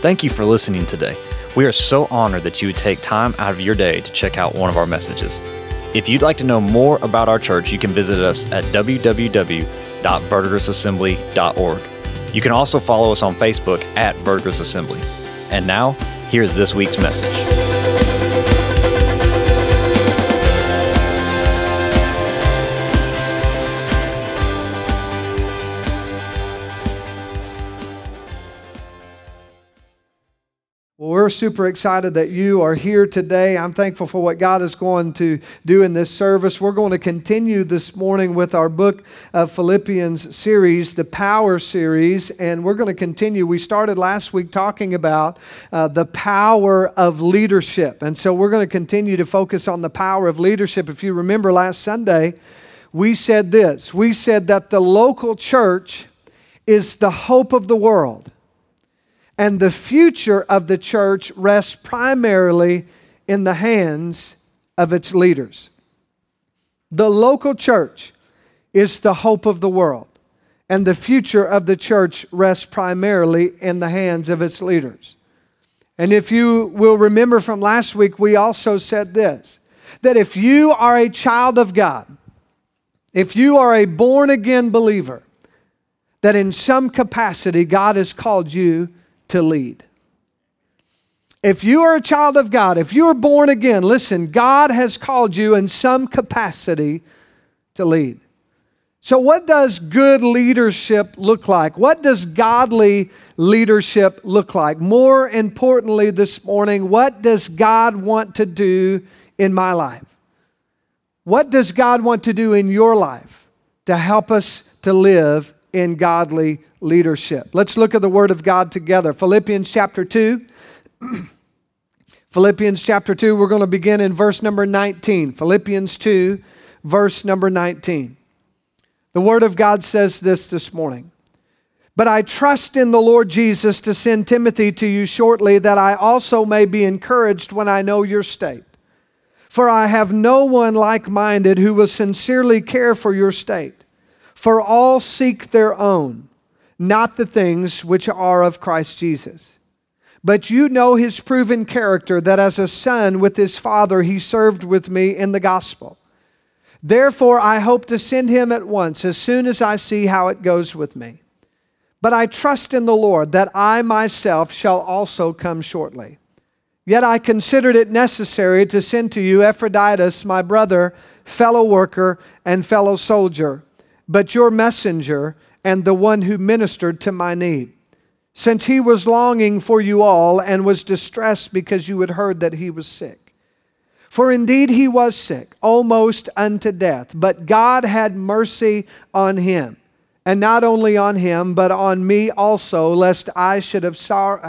Thank you for listening today. We are so honored that you would take time out of your day to check out one of our messages. If you'd like to know more about our church, you can visit us at www.verdigrisassembly.org. You can also follow us on Facebook at Verdigris Assembly. And now, here's this week's message. Well, we're super excited that you are here today. I'm thankful for what God is going to do in this service. We're going to continue this morning with our book of Philippians series, the Power Series, and we're going to continue. We started last week talking about the power of leadership, and so we're going to continue to focus on the power of leadership. If you remember last Sunday, we said this. We said that the local church is the hope of the world. And the future of the church rests primarily in the hands of its leaders. The local church is the hope of the world. And the future of the church rests primarily in the hands of its leaders. And if you will remember from last week, we also said this, that if you are a child of God, if you are a born-again believer, that in some capacity God has called you to lead. If you are a child of God, if you are born again, listen, God has called you in some capacity to lead. So what does good leadership look like? What does godly leadership look like? More importantly this morning, what does God want to do in my life? What does God want to do in your life to help us to live in godly leadership? Let's look at the Word of God together. Philippians chapter 2. Philippians chapter 2, we're going to begin in verse number 19. Philippians 2, verse number 19. The Word of God says this morning. But I trust in the Lord Jesus to send Timothy to you shortly, that I also may be encouraged when I know your state. For I have no one like-minded who will sincerely care for your state. For all seek their own, not the things which are of Christ Jesus. But you know his proven character, that as a son with his father he served with me in the gospel. Therefore I hope to send him at once, as soon as I see how it goes with me. But I trust in the Lord that I myself shall also come shortly. Yet I considered it necessary to send to you Epaphroditus, my brother, fellow worker, and fellow soldier, but your messenger and the one who ministered to my need, since he was longing for you all and was distressed because you had heard that he was sick. For indeed he was sick, almost unto death, but God had mercy on him, and not only on him, but on me also, lest I should have sorrow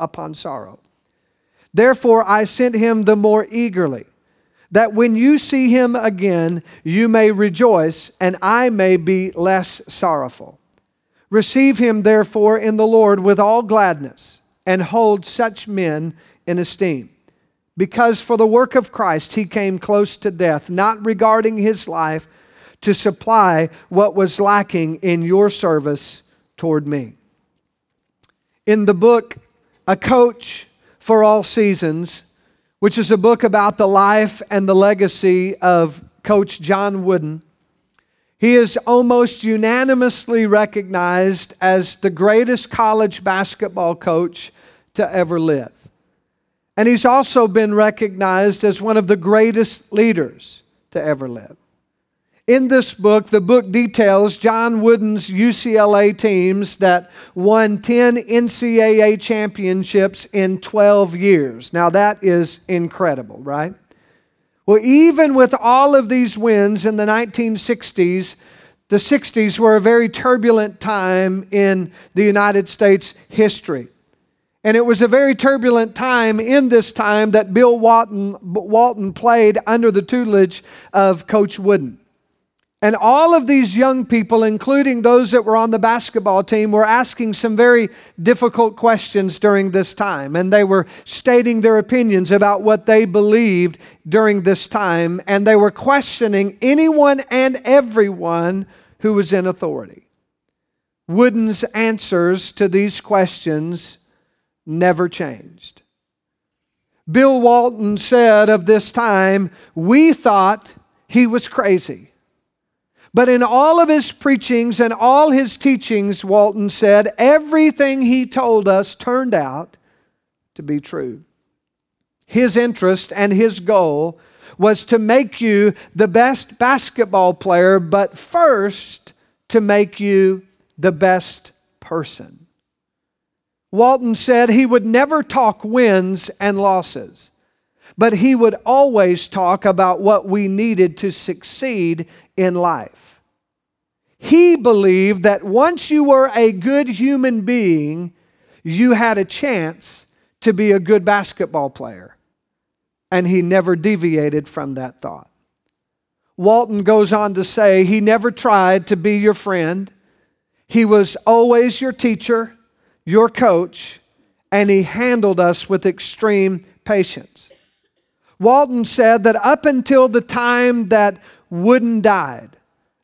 upon sorrow. Therefore I sent him the more eagerly, that when you see him again, you may rejoice, and I may be less sorrowful. Receive him, therefore, in the Lord with all gladness, and hold such men in esteem. Because for the work of Christ he came close to death, not regarding his life, to supply what was lacking in your service toward me. In the book, A Coach for All Seasons, which is a book about the life and the legacy of Coach John Wooden, he is almost unanimously recognized as the greatest college basketball coach to ever live. And he's also been recognized as one of the greatest leaders to ever live. In this book, the book details John Wooden's UCLA teams that won 10 NCAA championships in 12 years. Now that is incredible, right? Well, even with all of these wins in the 1960s, the 60s were a very turbulent time in the United States history. And it was a very turbulent time in this time that Bill Walton played under the tutelage of Coach Wooden. And all of these young people, including those that were on the basketball team, were asking some very difficult questions during this time. And they were stating their opinions about what they believed during this time. And they were questioning anyone and everyone who was in authority. Wooden's answers to these questions never changed. Bill Walton said of this time, we thought he was crazy. But in all of his preachings and all his teachings, Walton said, everything he told us turned out to be true. His interest and his goal was to make you the best basketball player, but first to make you the best person. Walton said he would never talk wins and losses, but he would always talk about what we needed to succeed in life. He believed that once you were a good human being, you had a chance to be a good basketball player. And he never deviated from that thought. Walton goes on to say he never tried to be your friend. He was always your teacher, your coach, and he handled us with extreme patience. Walton said that up until the time that Wooden died,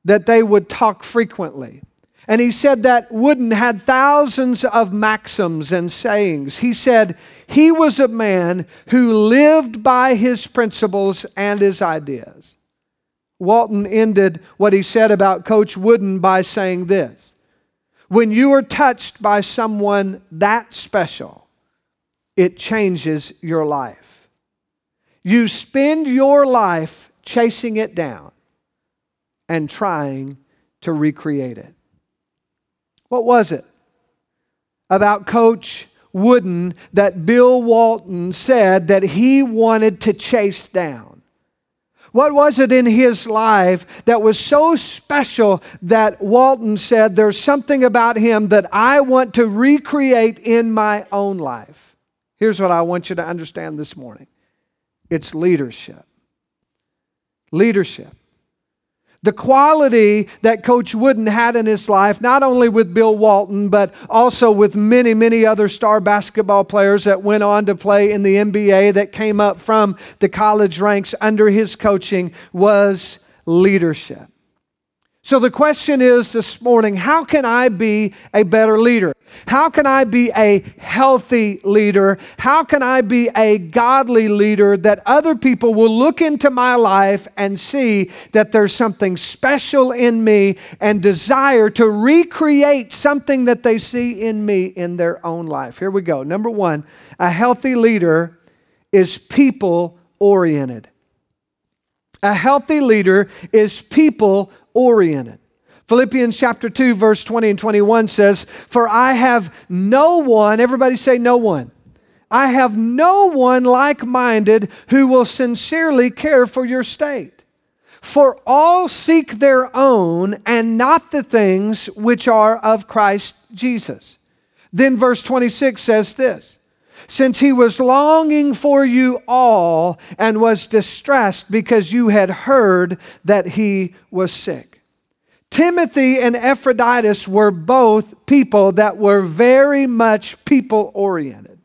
that they would talk frequently. And he said that Wooden had thousands of maxims and sayings. He said he was a man who lived by his principles and his ideas. Walton ended what he said about Coach Wooden by saying this: when you are touched by someone that special, it changes your life. You spend your life chasing it down and trying to recreate it. What was it about Coach Wooden that Bill Walton said that he wanted to chase down? What was it in his life that was so special that Walton said, there's something about him that I want to recreate in my own life? Here's what I want you to understand this morning. It's leadership. Leadership. The quality that Coach Wooden had in his life, not only with Bill Walton, but also with many, many other star basketball players that went on to play in the NBA that came up from the college ranks under his coaching, was leadership. So the question is this morning, how can I be a better leader? How can I be a healthy leader? How can I be a godly leader that other people will look into my life and see that there's something special in me and desire to recreate something that they see in me in their own life? Here we go. Number one, a healthy leader is people-oriented. A healthy leader is people-oriented. Philippians chapter 2, verse 20 and 21 says, for I have no one, everybody say no one. I have no one like-minded who will sincerely care for your state. For all seek their own and not the things which are of Christ Jesus. Then verse 26 says this, since he was longing for you all and was distressed because you had heard that he was sick. Timothy and Epaphroditus were both people that were very much people-oriented.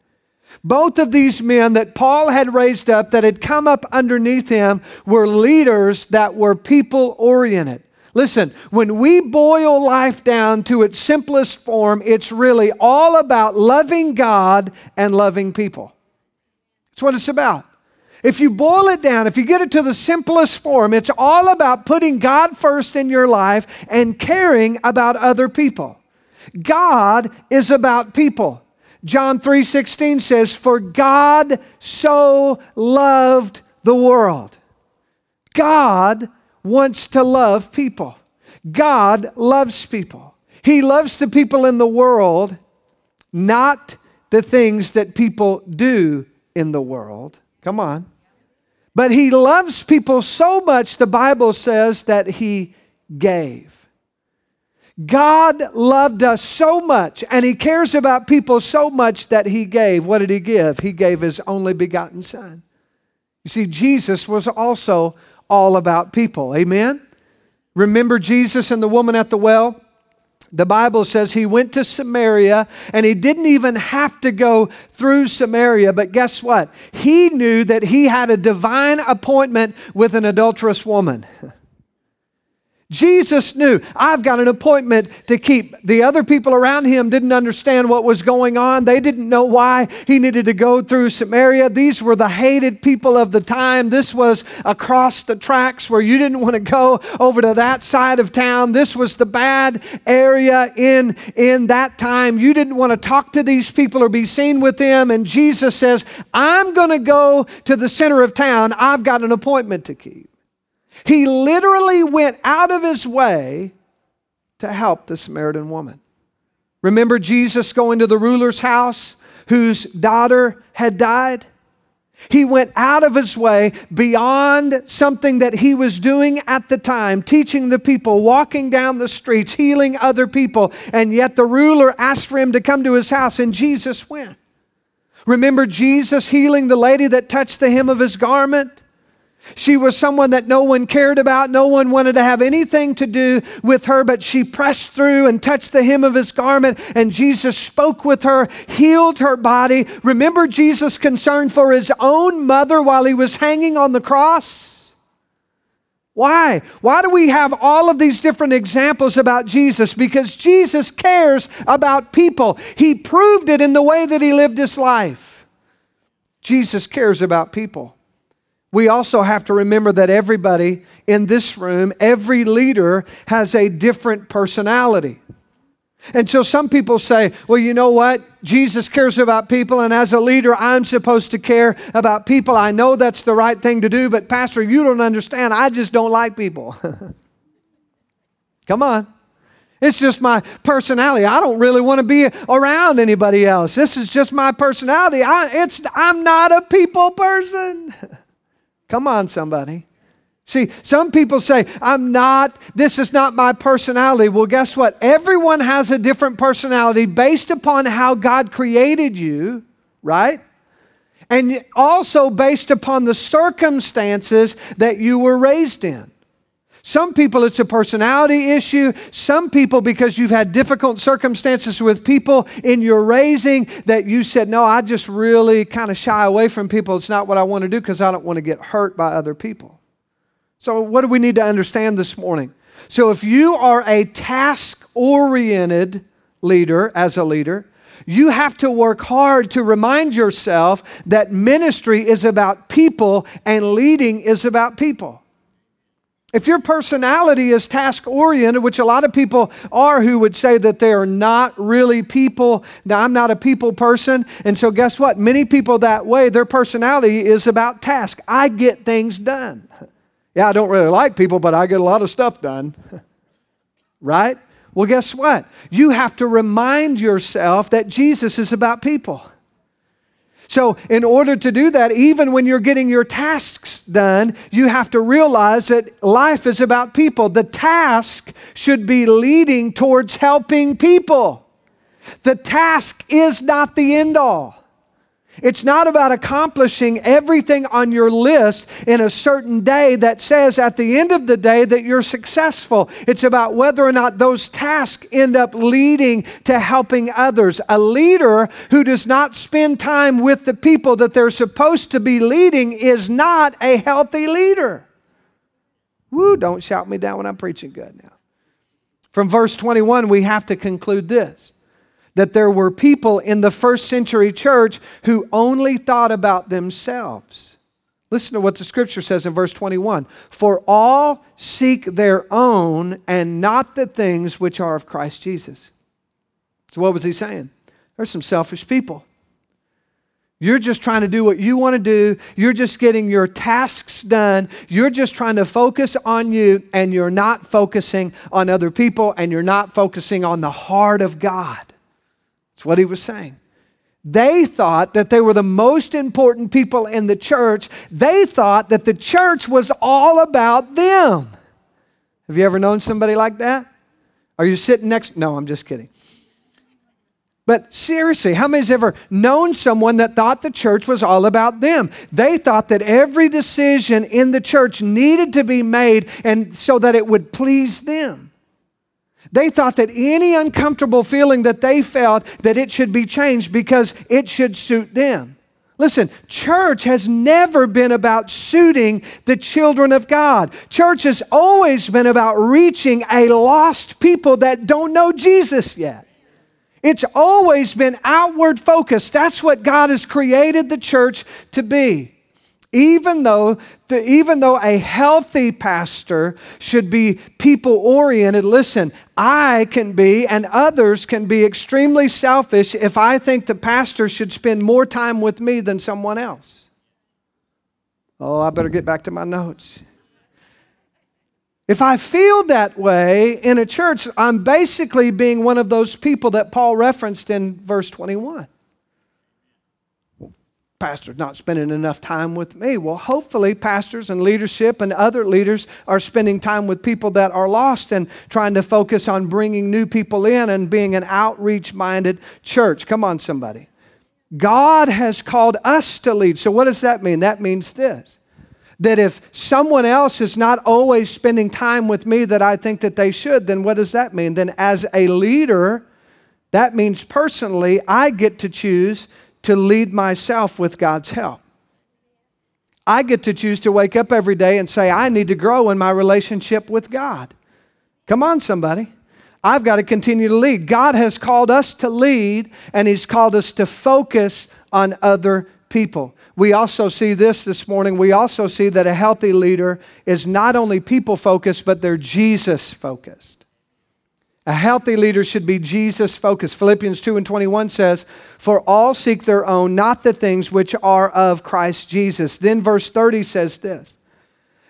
Both of these men that Paul had raised up, that had come up underneath him, were leaders that were people-oriented. Listen, when we boil life down to its simplest form, it's really all about loving God and loving people. That's what it's about. If you boil it down, if you get it to the simplest form, it's all about putting God first in your life and caring about other people. God is about people. John 3:16 says, for God so loved the world. God wants to love people. God loves people. He loves the people in the world, not the things that people do in the world. Come on. But he loves people so much, the Bible says, that he gave. God loved us so much, and he cares about people so much that he gave. What did he give? He gave his only begotten Son. You see, Jesus was also all about people. Amen? Remember Jesus and the woman at the well? The Bible says he went to Samaria, and he didn't even have to go through Samaria, but guess what? He knew that he had a divine appointment with an adulterous woman. Jesus knew, I've got an appointment to keep. The other people around him didn't understand what was going on. They didn't know why he needed to go through Samaria. These were the hated people of the time. This was across the tracks where you didn't want to go over to that side of town. This was the bad area in that time. You didn't want to talk to these people or be seen with them. And Jesus says, I'm going to go to the center of town. I've got an appointment to keep. He literally went out of his way to help the Samaritan woman. Remember Jesus going to the ruler's house whose daughter had died? He went out of his way beyond something that he was doing at the time, teaching the people, walking down the streets, healing other people, and yet the ruler asked for him to come to his house, and Jesus went. Remember Jesus healing the lady that touched the hem of his garment? She was someone that no one cared about. No one wanted to have anything to do with her, but she pressed through and touched the hem of his garment, and Jesus spoke with her, healed her body. Remember Jesus' concern for his own mother while he was hanging on the cross? Why? Why do we have all of these different examples about Jesus? Because Jesus cares about people. He proved it in the way that he lived his life. Jesus cares about people. We also have to remember that everybody in this room, every leader has a different personality. And so some people say, well, you know what? Jesus cares about people, and as a leader, I'm supposed to care about people. I know that's the right thing to do, but Pastor, you don't understand. I just don't like people. Come on. It's just my personality. I don't really want to be around anybody else. This is just my personality. I'm not a people person. Come on, somebody. See, some people say, this is not my personality. Well, guess what? Everyone has a different personality based upon how God created you, right? And also based upon the circumstances that you were raised in. Some people, it's a personality issue. Some people, because you've had difficult circumstances with people in your raising, that you said, no, I just really kind of shy away from people. It's not what I want to do because I don't want to get hurt by other people. So what do we need to understand this morning? So if you are a task-oriented leader, as a leader, you have to work hard to remind yourself that ministry is about people and leading is about people. If your personality is task-oriented, which a lot of people are who would say that they are not really people, now I'm not a people person, and so guess what? Many people that way, their personality is about task. I get things done. Yeah, I don't really like people, but I get a lot of stuff done, right? Well, guess what? You have to remind yourself that Jesus is about people. So in order to do that, even when you're getting your tasks done, you have to realize that life is about people. The task should be leading towards helping people. The task is not the end all. It's not about accomplishing everything on your list in a certain day that says at the end of the day that you're successful. It's about whether or not those tasks end up leading to helping others. A leader who does not spend time with the people that they're supposed to be leading is not a healthy leader. Woo, don't shout me down when I'm preaching good now. From verse 21, we have to conclude this. That there were people in the first century church who only thought about themselves. Listen to what the scripture says in verse 21. For all seek their own and not the things which are of Christ Jesus. So what was he saying? There's some selfish people. You're just trying to do what you want to do. You're just getting your tasks done. You're just trying to focus on you, and you're not focusing on other people, and you're not focusing on the heart of God. That's what he was saying. They thought that they were the most important people in the church. They thought that the church was all about them. Have you ever known somebody like that? Are you sitting next? No, I'm just kidding. But seriously, how many has ever known someone that thought the church was all about them? They thought that every decision in the church needed to be made and so that it would please them. They thought that any uncomfortable feeling that they felt, that it should be changed because it should suit them. Listen, church has never been about suiting the children of God. Church has always been about reaching a lost people that don't know Jesus yet. It's always been outward focused. That's what God has created the church to be. Even though a healthy pastor should be people-oriented, listen, I can be and others can be extremely selfish if I think the pastor should spend more time with me than someone else. Oh, I better get back to my notes. If I feel that way in a church, I'm basically being one of those people that Paul referenced in verse 21. Pastor's not spending enough time with me. Well, hopefully pastors and leadership and other leaders are spending time with people that are lost and trying to focus on bringing new people in and being an outreach-minded church. Come on, somebody. God has called us to lead. So what does that mean? That means this, that if someone else is not always spending time with me that I think that they should, then what does that mean? Then as a leader, that means personally I get to choose to lead myself with God's help. I get to choose to wake up every day and say, I need to grow in my relationship with God. Come on, somebody. I've got to continue to lead. God has called us to lead, and He's called us to focus on other people. We also see this morning. We also see that a healthy leader is not only people-focused, but they're Jesus-focused. A healthy leader should be Jesus-focused. Philippians 2:21 says, for all seek their own, not the things which are of Christ Jesus. Then verse 30 says this,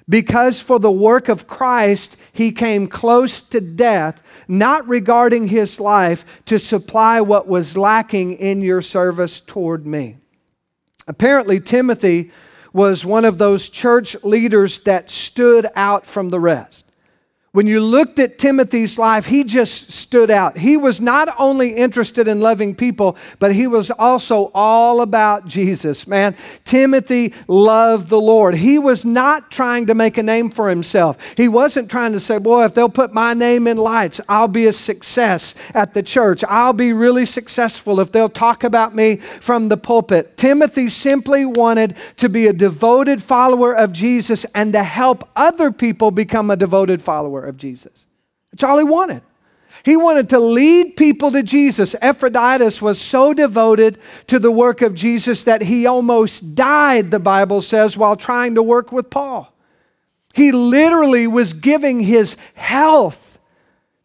because for the work of Christ He came close to death, not regarding His life, to supply what was lacking in your service toward me. Apparently, Timothy was one of those church leaders that stood out from the rest. When you looked at Timothy's life, he just stood out. He was not only interested in loving people, but he was also all about Jesus, man. Timothy loved the Lord. He was not trying to make a name for himself. He wasn't trying to say, boy, if they'll put my name in lights, I'll be a success at the church. I'll be really successful if they'll talk about me from the pulpit. Timothy simply wanted to be a devoted follower of Jesus and to help other people become a devoted follower of Jesus. That's all he wanted. He wanted to lead people to Jesus. Epaphroditus was so devoted to the work of Jesus that he almost died, the Bible says, while trying to work with Paul. He literally was giving his health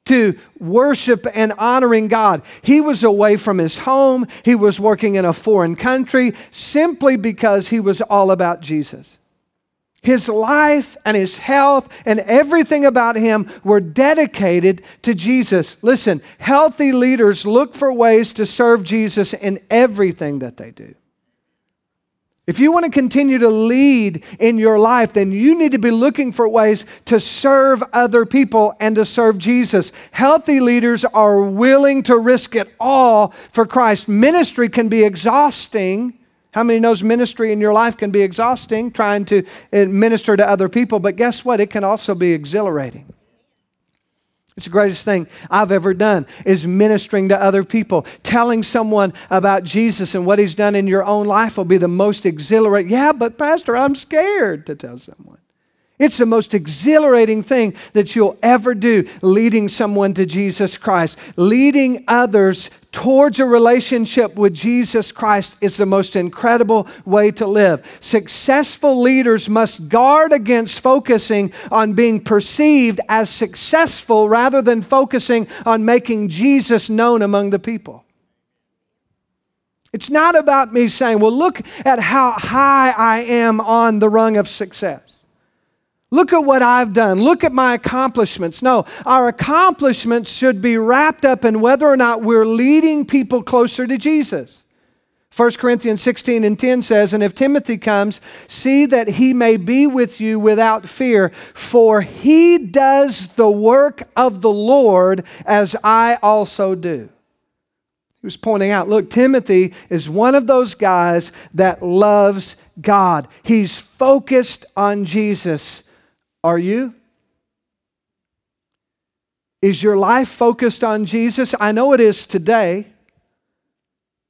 to worship and honoring God. He was away from his home. He was working in a foreign country simply because he was all about Jesus. His life and his health and everything about him were dedicated to Jesus. Listen, healthy leaders look for ways to serve Jesus in everything that they do. If you want to continue to lead in your life, then you need to be looking for ways to serve other people and to serve Jesus. Healthy leaders are willing to risk it all for Christ. Ministry can be exhausting. How many knows ministry in your life can be exhausting, trying to minister to other people? But guess what? It can also be exhilarating. It's the greatest thing I've ever done is ministering to other people. Telling someone about Jesus and what He's done in your own life will be the most exhilarating. Yeah, but Pastor, I'm scared to tell someone. It's the most exhilarating thing that you'll ever do, leading someone to Jesus Christ. Leading others towards a relationship with Jesus Christ is the most incredible way to live. Successful leaders must guard against focusing on being perceived as successful rather than focusing on making Jesus known among the people. It's not about me saying, well, look at how high I am on the rung of success. Look at what I've done. Look at my accomplishments. No, our accomplishments should be wrapped up in whether or not we're leading people closer to Jesus. 1 Corinthians 16:10 says, and if Timothy comes, see that he may be with you without fear, for he does the work of the Lord as I also do. He was pointing out, look, Timothy is one of those guys that loves God. He's focused on Jesus. Are you? Is your life focused on Jesus? I know it is today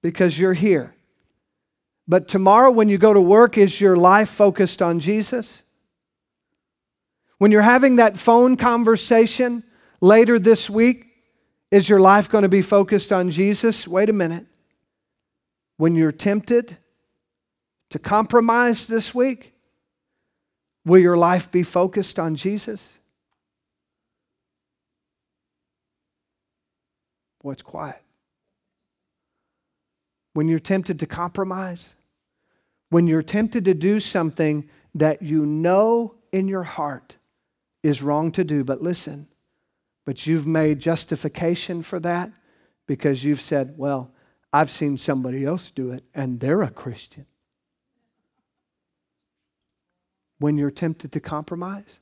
because you're here. But tomorrow when you go to work, is your life focused on Jesus? When you're having that phone conversation later this week, is your life going to be focused on Jesus? Wait a minute. When you're tempted to compromise this week, will your life be focused on Jesus? Boy, it's quiet. When you're tempted to compromise, when you're tempted to do something that you know in your heart is wrong to do, but listen, but you've made justification for that because you've said, well, I've seen somebody else do it and they're a Christian. When you're tempted to compromise,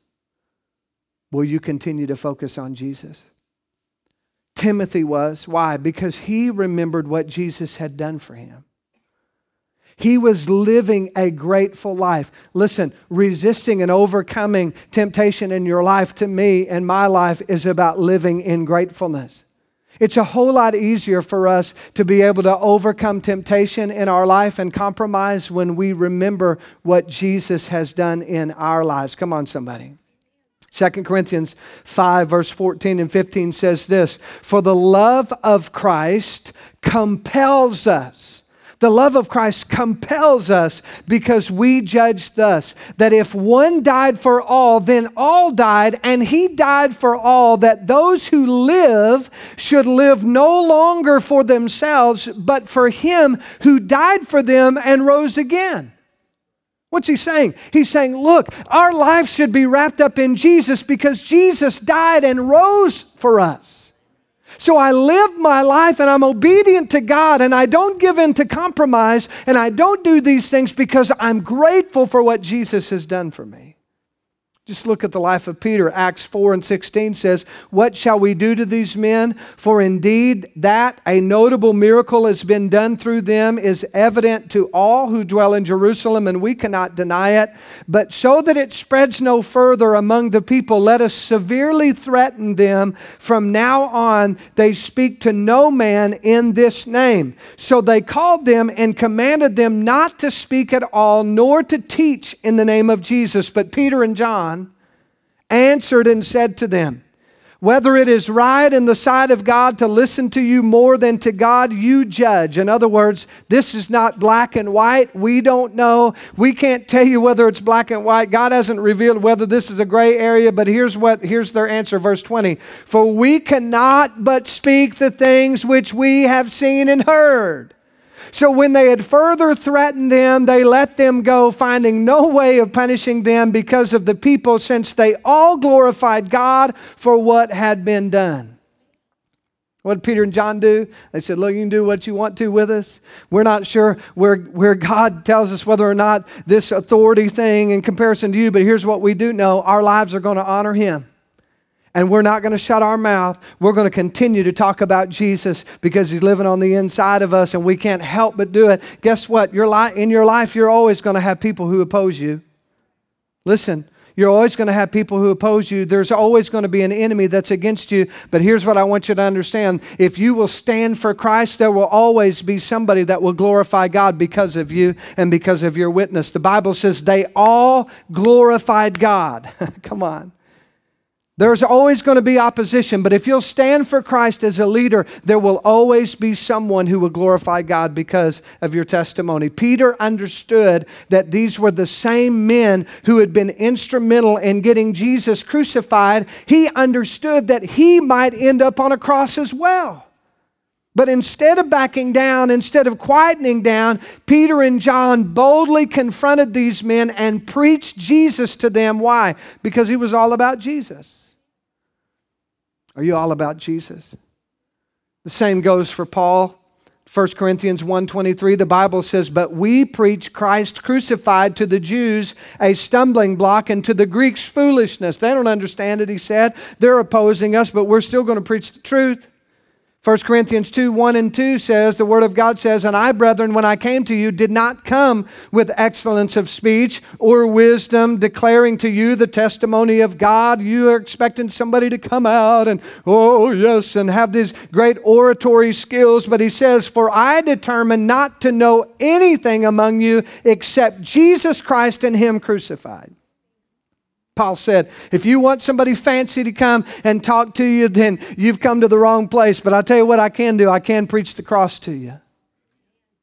will you continue to focus on Jesus? Timothy was. Why? Because he remembered what Jesus had done for him. He was living a grateful life. Listen, resisting and overcoming temptation in your life, to me and my life, is about living in gratefulness. It's a whole lot easier for us to be able to overcome temptation in our life and compromise when we remember what Jesus has done in our lives. Come on, somebody. 2 Corinthians 5, verse 14 and 15 says this, for the love of Christ compels us. The love of Christ compels us because we judge thus, that if one died for all, then all died, and he died for all, that those who live should live no longer for themselves, but for him who died for them and rose again. What's he saying? He's saying, look, our life should be wrapped up in Jesus because Jesus died and rose for us. So I live my life and I'm obedient to God and I don't give in to compromise and I don't do these things because I'm grateful for what Jesus has done for me. Just look at the life of Peter. Acts 4 and 16 says, what shall we do to these men? For indeed that a notable miracle has been done through them is evident to all who dwell in Jerusalem, and we cannot deny it. But so that it spreads no further among the people, let us severely threaten them. From now on, they speak to no man in this name. So they called them and commanded them not to speak at all, nor to teach in the name of Jesus. But Peter and John answered and said to them, whether it is right in the sight of God to listen to you more than to God, you judge. In other words, this is not black and white. We don't know. We can't tell you whether it's black and white. God hasn't revealed whether this is a gray area, but here's their answer, verse 20. For we cannot but speak the things which we have seen and heard. So when they had further threatened them, they let them go, finding no way of punishing them because of the people, since they all glorified God for what had been done. What did Peter and John do? They said, look, you can do what you want to with us. We're not sure where God tells us whether or not this authority thing in comparison to you, but here's what we do know. Our lives are going to honor him. And we're not going to shut our mouth. We're going to continue to talk about Jesus because he's living on the inside of us and we can't help but do it. Guess what? In your life, you're always going to have people who oppose you. Listen, you're always going to have people who oppose you. There's always going to be an enemy that's against you. But here's what I want you to understand. If you will stand for Christ, there will always be somebody that will glorify God because of you and because of your witness. The Bible says they all glorified God. Come on. There's always going to be opposition, but if you'll stand for Christ as a leader, there will always be someone who will glorify God because of your testimony. Peter understood that these were the same men who had been instrumental in getting Jesus crucified. He understood that he might end up on a cross as well. But instead of backing down, instead of quietening down, Peter and John boldly confronted these men and preached Jesus to them. Why? Because he was all about Jesus. Are you all about Jesus? The same goes for Paul. 1 Corinthians 1:23, the Bible says, but we preach Christ crucified, to the Jews a stumbling block and to the Greeks foolishness. They don't understand it, he said. They're opposing us, but we're still going to preach the truth. 1 Corinthians 2:1-2 says, the Word of God says, and I, brethren, when I came to you, did not come with excellence of speech or wisdom, declaring to you the testimony of God. You are expecting somebody to come out and, oh yes, and have these great oratory skills. But he says, for I determined not to know anything among you except Jesus Christ and Him crucified. Paul said, if you want somebody fancy to come and talk to you, then you've come to the wrong place. But I'll tell you what I can do. I can preach the cross to you.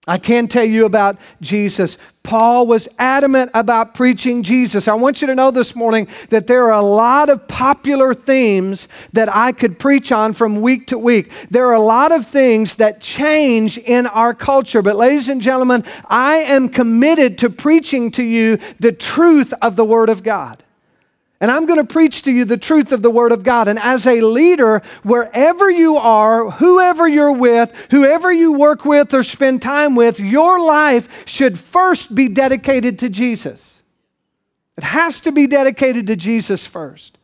I can tell you about Jesus. Paul was adamant about preaching Jesus. I want you to know this morning that there are a lot of popular themes that I could preach on from week to week. There are a lot of things that change in our culture. But ladies and gentlemen, I am committed to preaching to you the truth of the Word of God. And I'm going to preach to you the truth of the Word of God. And as a leader, wherever you are, whoever you're with, whoever you work with or spend time with, your life should first be dedicated to Jesus. It has to be dedicated to Jesus first.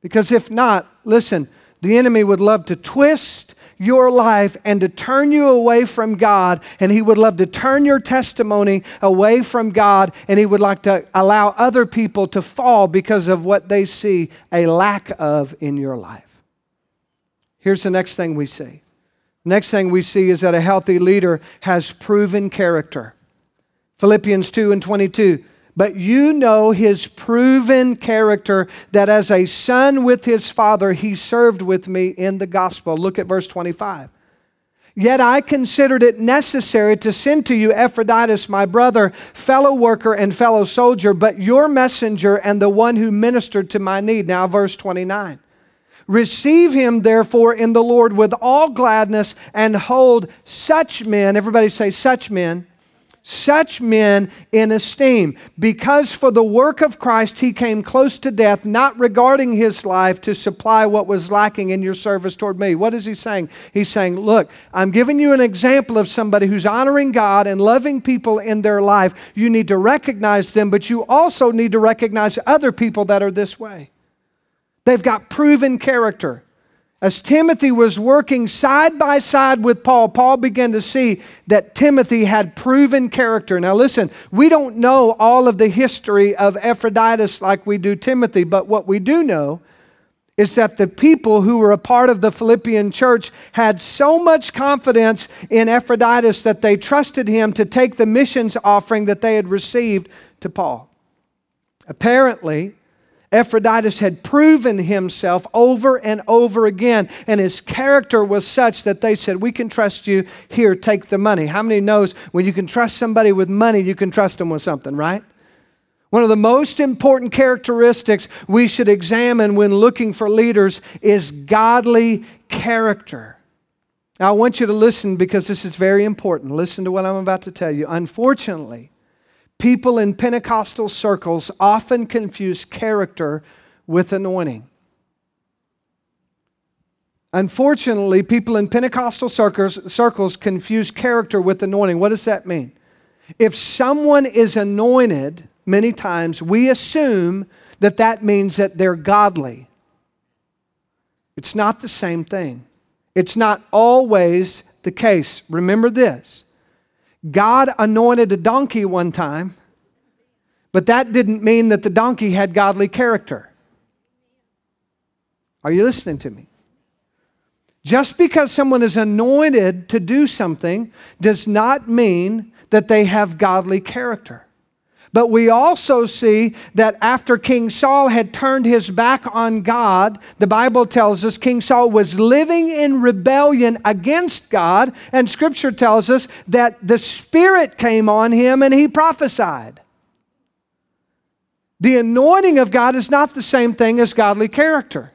Because if not, listen, the enemy would love to twist your life and to turn you away from God, and he would love to turn your testimony away from God, and he would like to allow other people to fall because of what they see a lack of in your life. Here's the next thing we see. Next thing we see is that a healthy leader has proven character. Philippians 2:22. But you know his proven character, that as a son with his father, he served with me in the gospel. Look at verse 25. Yet I considered it necessary to send to you Epaphroditus, my brother, fellow worker and fellow soldier, but your messenger and the one who ministered to my need. Now verse 29. Receive him therefore in the Lord with all gladness, and hold such men, everybody say such men, such men in esteem, because for the work of Christ he came close to death, not regarding his life to supply what was lacking in your service toward me. What is he saying? He's saying, look, I'm giving you an example of somebody who's honoring God and loving people in their life. You need to recognize them, but you also need to recognize other people that are this way. They've got proven character. As Timothy was working side by side with Paul, Paul began to see that Timothy had proven character. Now listen, we don't know all of the history of Epaphroditus like we do Timothy, but what we do know is that the people who were a part of the Philippian church had so much confidence in Epaphroditus that they trusted him to take the missions offering that they had received to Paul. Apparently, Epaphroditus had proven himself over and over again, and his character was such that they said, we can trust you. Here, take the money. How many knows when you can trust somebody with money, you can trust them with something, right? One of the most important characteristics we should examine when looking for leaders is godly character. Now, I want you to listen because this is very important. Listen to what I'm about to tell you. Unfortunately, people in Pentecostal circles often confuse character with anointing. Unfortunately, people in Pentecostal circles confuse character with anointing. What does that mean? If someone is anointed, many times we assume that that means that they're godly. It's not the same thing. It's not always the case. Remember this. God anointed a donkey one time, but that didn't mean that the donkey had godly character. Are you listening to me? Just because someone is anointed to do something does not mean that they have godly character. But we also see that after King Saul had turned his back on God, the Bible tells us King Saul was living in rebellion against God, and Scripture tells us that the Spirit came on him and he prophesied. The anointing of God is not the same thing as godly character.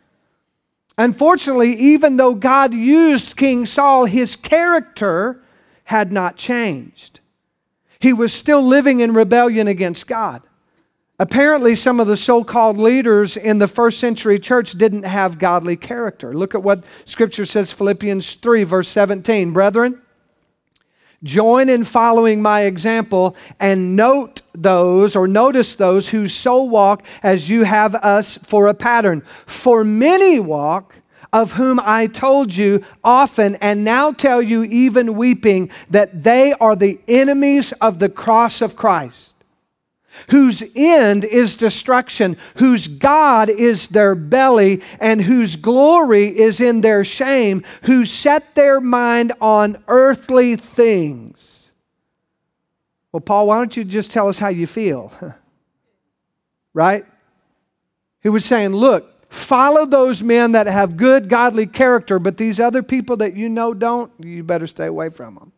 Unfortunately, even though God used King Saul, his character had not changed. He was still living in rebellion against God. Apparently, some of the so-called leaders in the first century church didn't have godly character. Look at what Scripture says, Philippians 3:17. Brethren, join in following my example and notice those who so walk as you have us for a pattern. For many walk of whom I told you often and now tell you even weeping, that they are the enemies of the cross of Christ, whose end is destruction, whose God is their belly, and whose glory is in their shame, who set their mind on earthly things. Well, Paul, why don't you just tell us how you feel? Right? He was saying, look, follow those men that have good, godly character, but these other people that you know don't, you better stay away from them.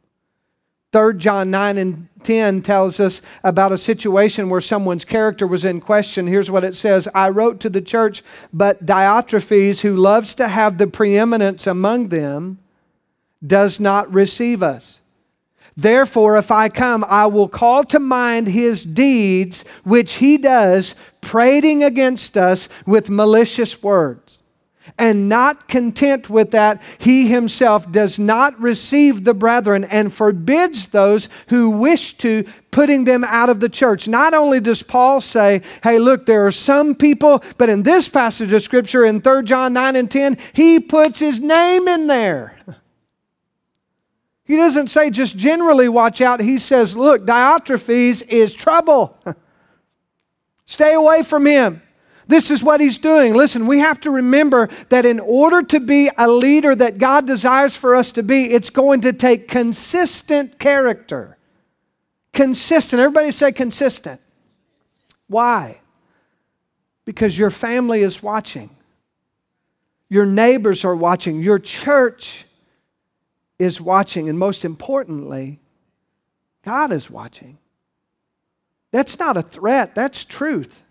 3 John 9 and 10 tells us about a situation where someone's character was in question. Here's what it says. I wrote to the church, but Diotrephes, who loves to have the preeminence among them, does not receive us. Therefore, if I come, I will call to mind his deeds, which he does, prating against us with malicious words. And not content with that, he himself does not receive the brethren and forbids those who wish to, putting them out of the church. Not only does Paul say, hey, look, there are some people, but in this passage of Scripture, in 3 John 9 and 10, he puts his name in there. He doesn't say just generally watch out. He says, look, Diotrephes is trouble. Stay away from him. This is what he's doing. Listen, we have to remember that in order to be a leader that God desires for us to be, it's going to take consistent character. Consistent. Everybody say consistent. Why? Because your family is watching. Your neighbors are watching. Your church is watching. And most importantly, God is watching. That's not a threat. That's truth.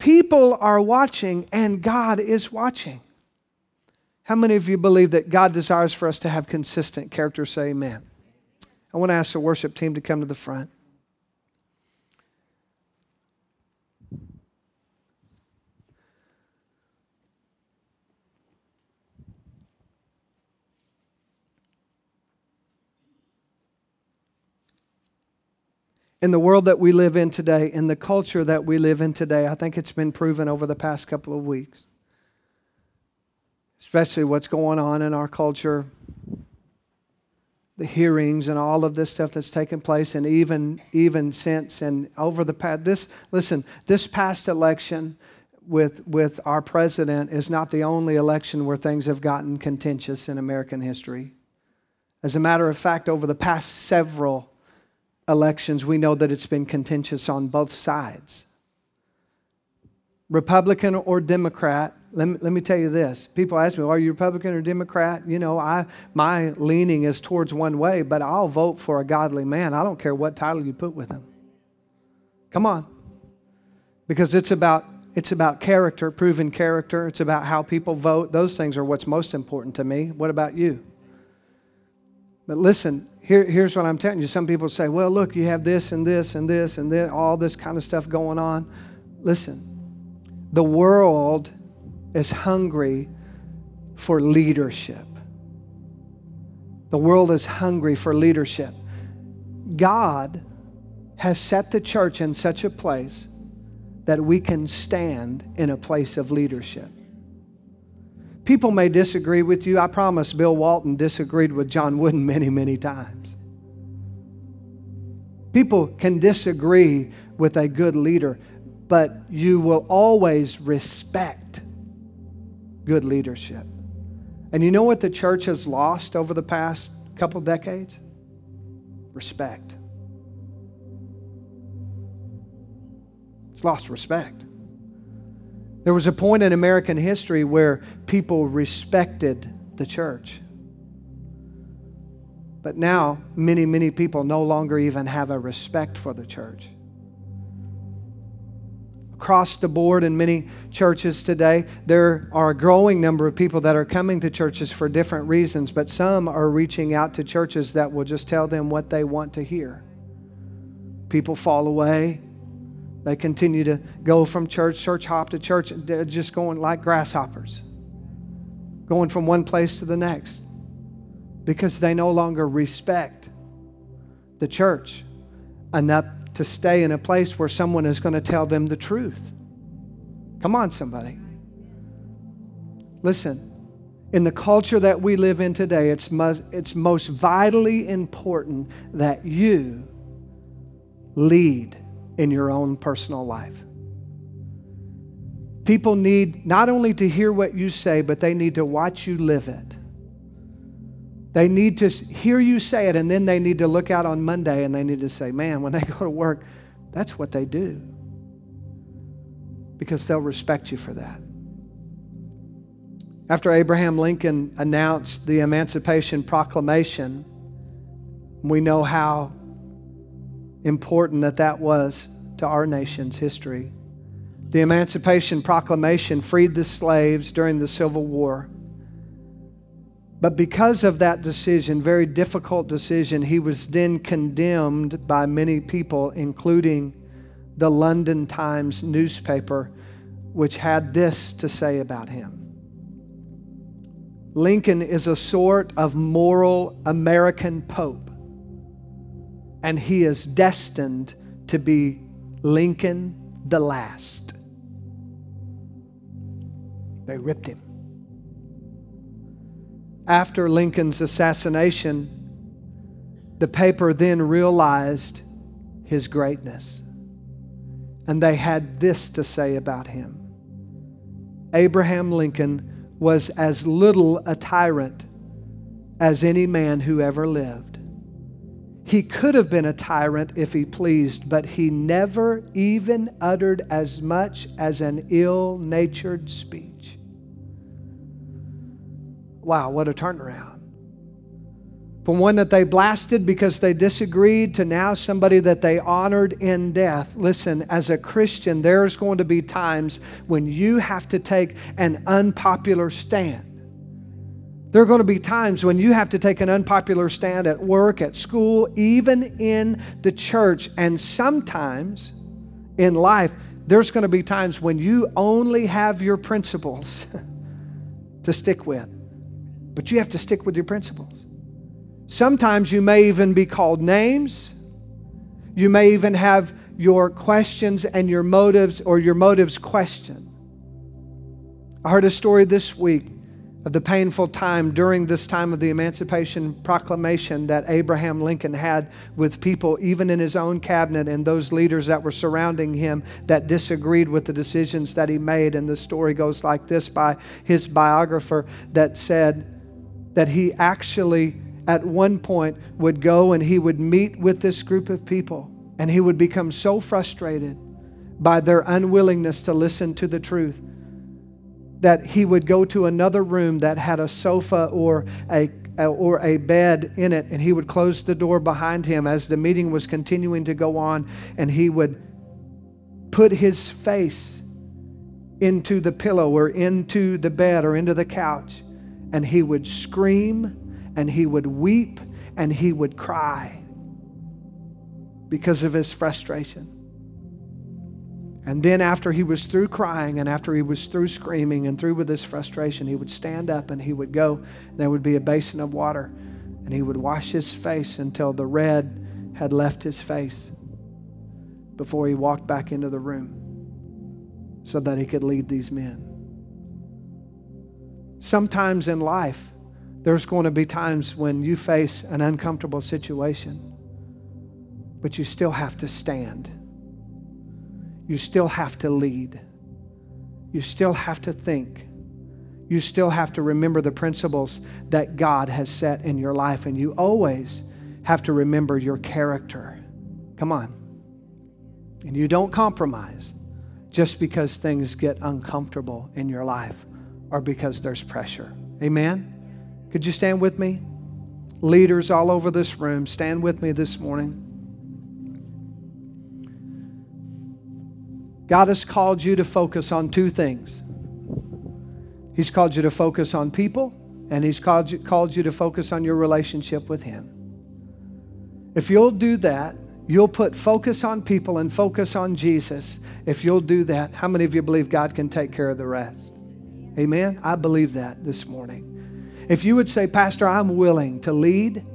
People are watching and God is watching. How many of you believe that God desires for us to have consistent character? Say amen. I want to ask the worship team to come to the front. In the world that we live in today, in the culture that we live in today, I think it's been proven over the past couple of weeks, especially what's going on in our culture, the hearings and all of this stuff that's taken place, and even since and over the past, this past election with our president is not the only election where things have gotten contentious in American history. As a matter of fact, over the past several elections, we know that it's been contentious on both sides. Republican or Democrat, let me tell you this. People ask me, well, are you Republican or Democrat? You know, my leaning is towards one way, but I'll vote for a godly man. I don't care what title you put with him. Come on. Because it's about character, proven character. It's about how people vote. Those things are what's most important to me. What about you? But listen, here's what I'm telling you. Some people say, well, look, you have this and this and this and this, all this kind of stuff going on. Listen, the world is hungry for leadership. The world is hungry for leadership. God has set the church in such a place that we can stand in a place of leadership. People may disagree with you. I promise Bill Walton disagreed with John Wooden many, many times. People can disagree with a good leader, but you will always respect good leadership. And you know what the church has lost over the past couple decades? Respect. It's lost respect. There was a point in American history where people respected the church. But now, many, many people no longer even have a respect for the church. Across the board in many churches today, there are a growing number of people that are coming to churches for different reasons, but some are reaching out to churches that will just tell them what they want to hear. People fall away. They continue to go from church hop to church, just going like grasshoppers, going from one place to the next because they no longer respect the church enough to stay in a place where someone is going to tell them the truth. Come on, somebody. Listen, in the culture that we live in today, it's most vitally important that you lead in your own personal life. People need not only to hear what you say, but they need to watch you live it. They need to hear you say it, and then they need to look out on Monday and they need to say, man, when they go to work, that's what they do. Because they'll respect you for that. After Abraham Lincoln announced the Emancipation Proclamation, we know how important that was to our nation's history. The Emancipation Proclamation freed the slaves during the Civil War. But because of that decision, very difficult decision, he was then condemned by many people, including the London Times newspaper, which had this to say about him. Lincoln is a sort of moral American Pope, and he is destined to be Lincoln the Last. They ripped him. After Lincoln's assassination, the paper then realized his greatness, and they had this to say about him. Abraham Lincoln was as little a tyrant as any man who ever lived. He could have been a tyrant if he pleased, but he never even uttered as much as an ill-natured speech. Wow, what a turnaround. From one that they blasted because they disagreed to now somebody that they honored in death. Listen, as a Christian, there's going to be times when you have to take an unpopular stand. There are going to be times when you have to take an unpopular stand at work, at school, even in the church. And sometimes in life, there's going to be times when you only have your principles to stick with. But you have to stick with your principles. Sometimes you may even be called names. You may even have your questions and your motives or your motives questioned. I heard a story this week of the painful time during this time of the Emancipation Proclamation that Abraham Lincoln had with people, even in his own cabinet and those leaders that were surrounding him that disagreed with the decisions that he made. And the story goes like this by his biographer that said, that he actually at one point would go and he would meet with this group of people and he would become so frustrated by their unwillingness to listen to the truth that he would go to another room that had a sofa or a bed in it, and he would close the door behind him as the meeting was continuing to go on, and he would put his face into the pillow or into the bed or into the couch. And he would scream, and he would weep, and he would cry because of his frustration. And then after he was through crying, and after he was through screaming, and through with his frustration, he would stand up and he would go, and there would be a basin of water, and he would wash his face until the red had left his face before he walked back into the room so that he could lead these men. Sometimes in life, there's going to be times when you face an uncomfortable situation, but you still have to stand. You still have to lead. You still have to think. You still have to remember the principles that God has set in your life, and you always have to remember your character. Come on. And you don't compromise just because things get uncomfortable in your life, or because there's pressure. Amen? Could you stand with me? Leaders all over this room, stand with me this morning. God has called you to focus on two things. He's called you to focus on people, and He's called you to focus on your relationship with Him. If you'll do that, you'll put focus on people and focus on Jesus. If you'll do that, how many of you believe God can take care of the rest? Amen? I believe that this morning. If you would say, Pastor, I'm willing to lead,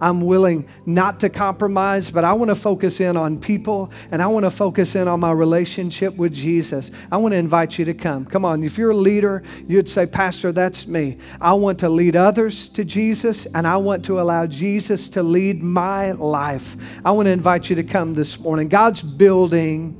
I'm willing not to compromise, but I want to focus in on people, and I want to focus in on my relationship with Jesus. I want to invite you to come. Come on, if you're a leader, you'd say, Pastor, that's me. I want to lead others to Jesus, and I want to allow Jesus to lead my life. I want to invite you to come this morning. God's building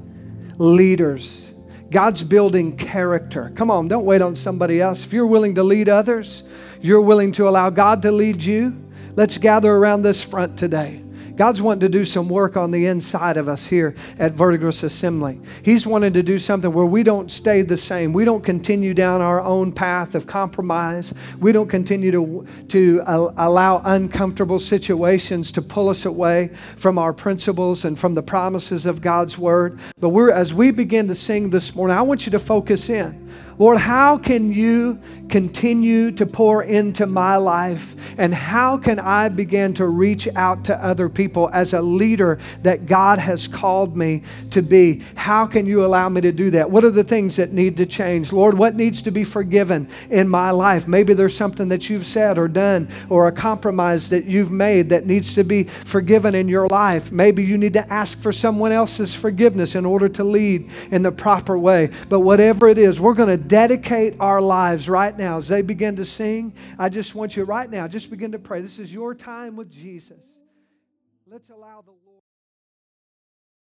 leaders. God's building character. Come on, don't wait on somebody else. If you're willing to lead others, you're willing to allow God to lead you. Let's gather around this front today. God's wanting to do some work on the inside of us here at Verdigris Assembly. He's wanting to do something where we don't stay the same. We don't continue down our own path of compromise. We don't continue to allow uncomfortable situations to pull us away from our principles and from the promises of God's Word. But as we begin to sing this morning, I want you to focus in. Lord, how can you continue to pour into my life? And how can I begin to reach out to other people as a leader that God has called me to be? How can you allow me to do that? What are the things that need to change? Lord, what needs to be forgiven in my life? Maybe there's something that you've said or done or a compromise that you've made that needs to be forgiven in your life. Maybe you need to ask for someone else's forgiveness in order to lead in the proper way. But whatever it is, we're going to dedicate our lives right now. As they begin to sing, I just want you right now, just begin to pray. This is your time with Jesus. Let's allow the Lord.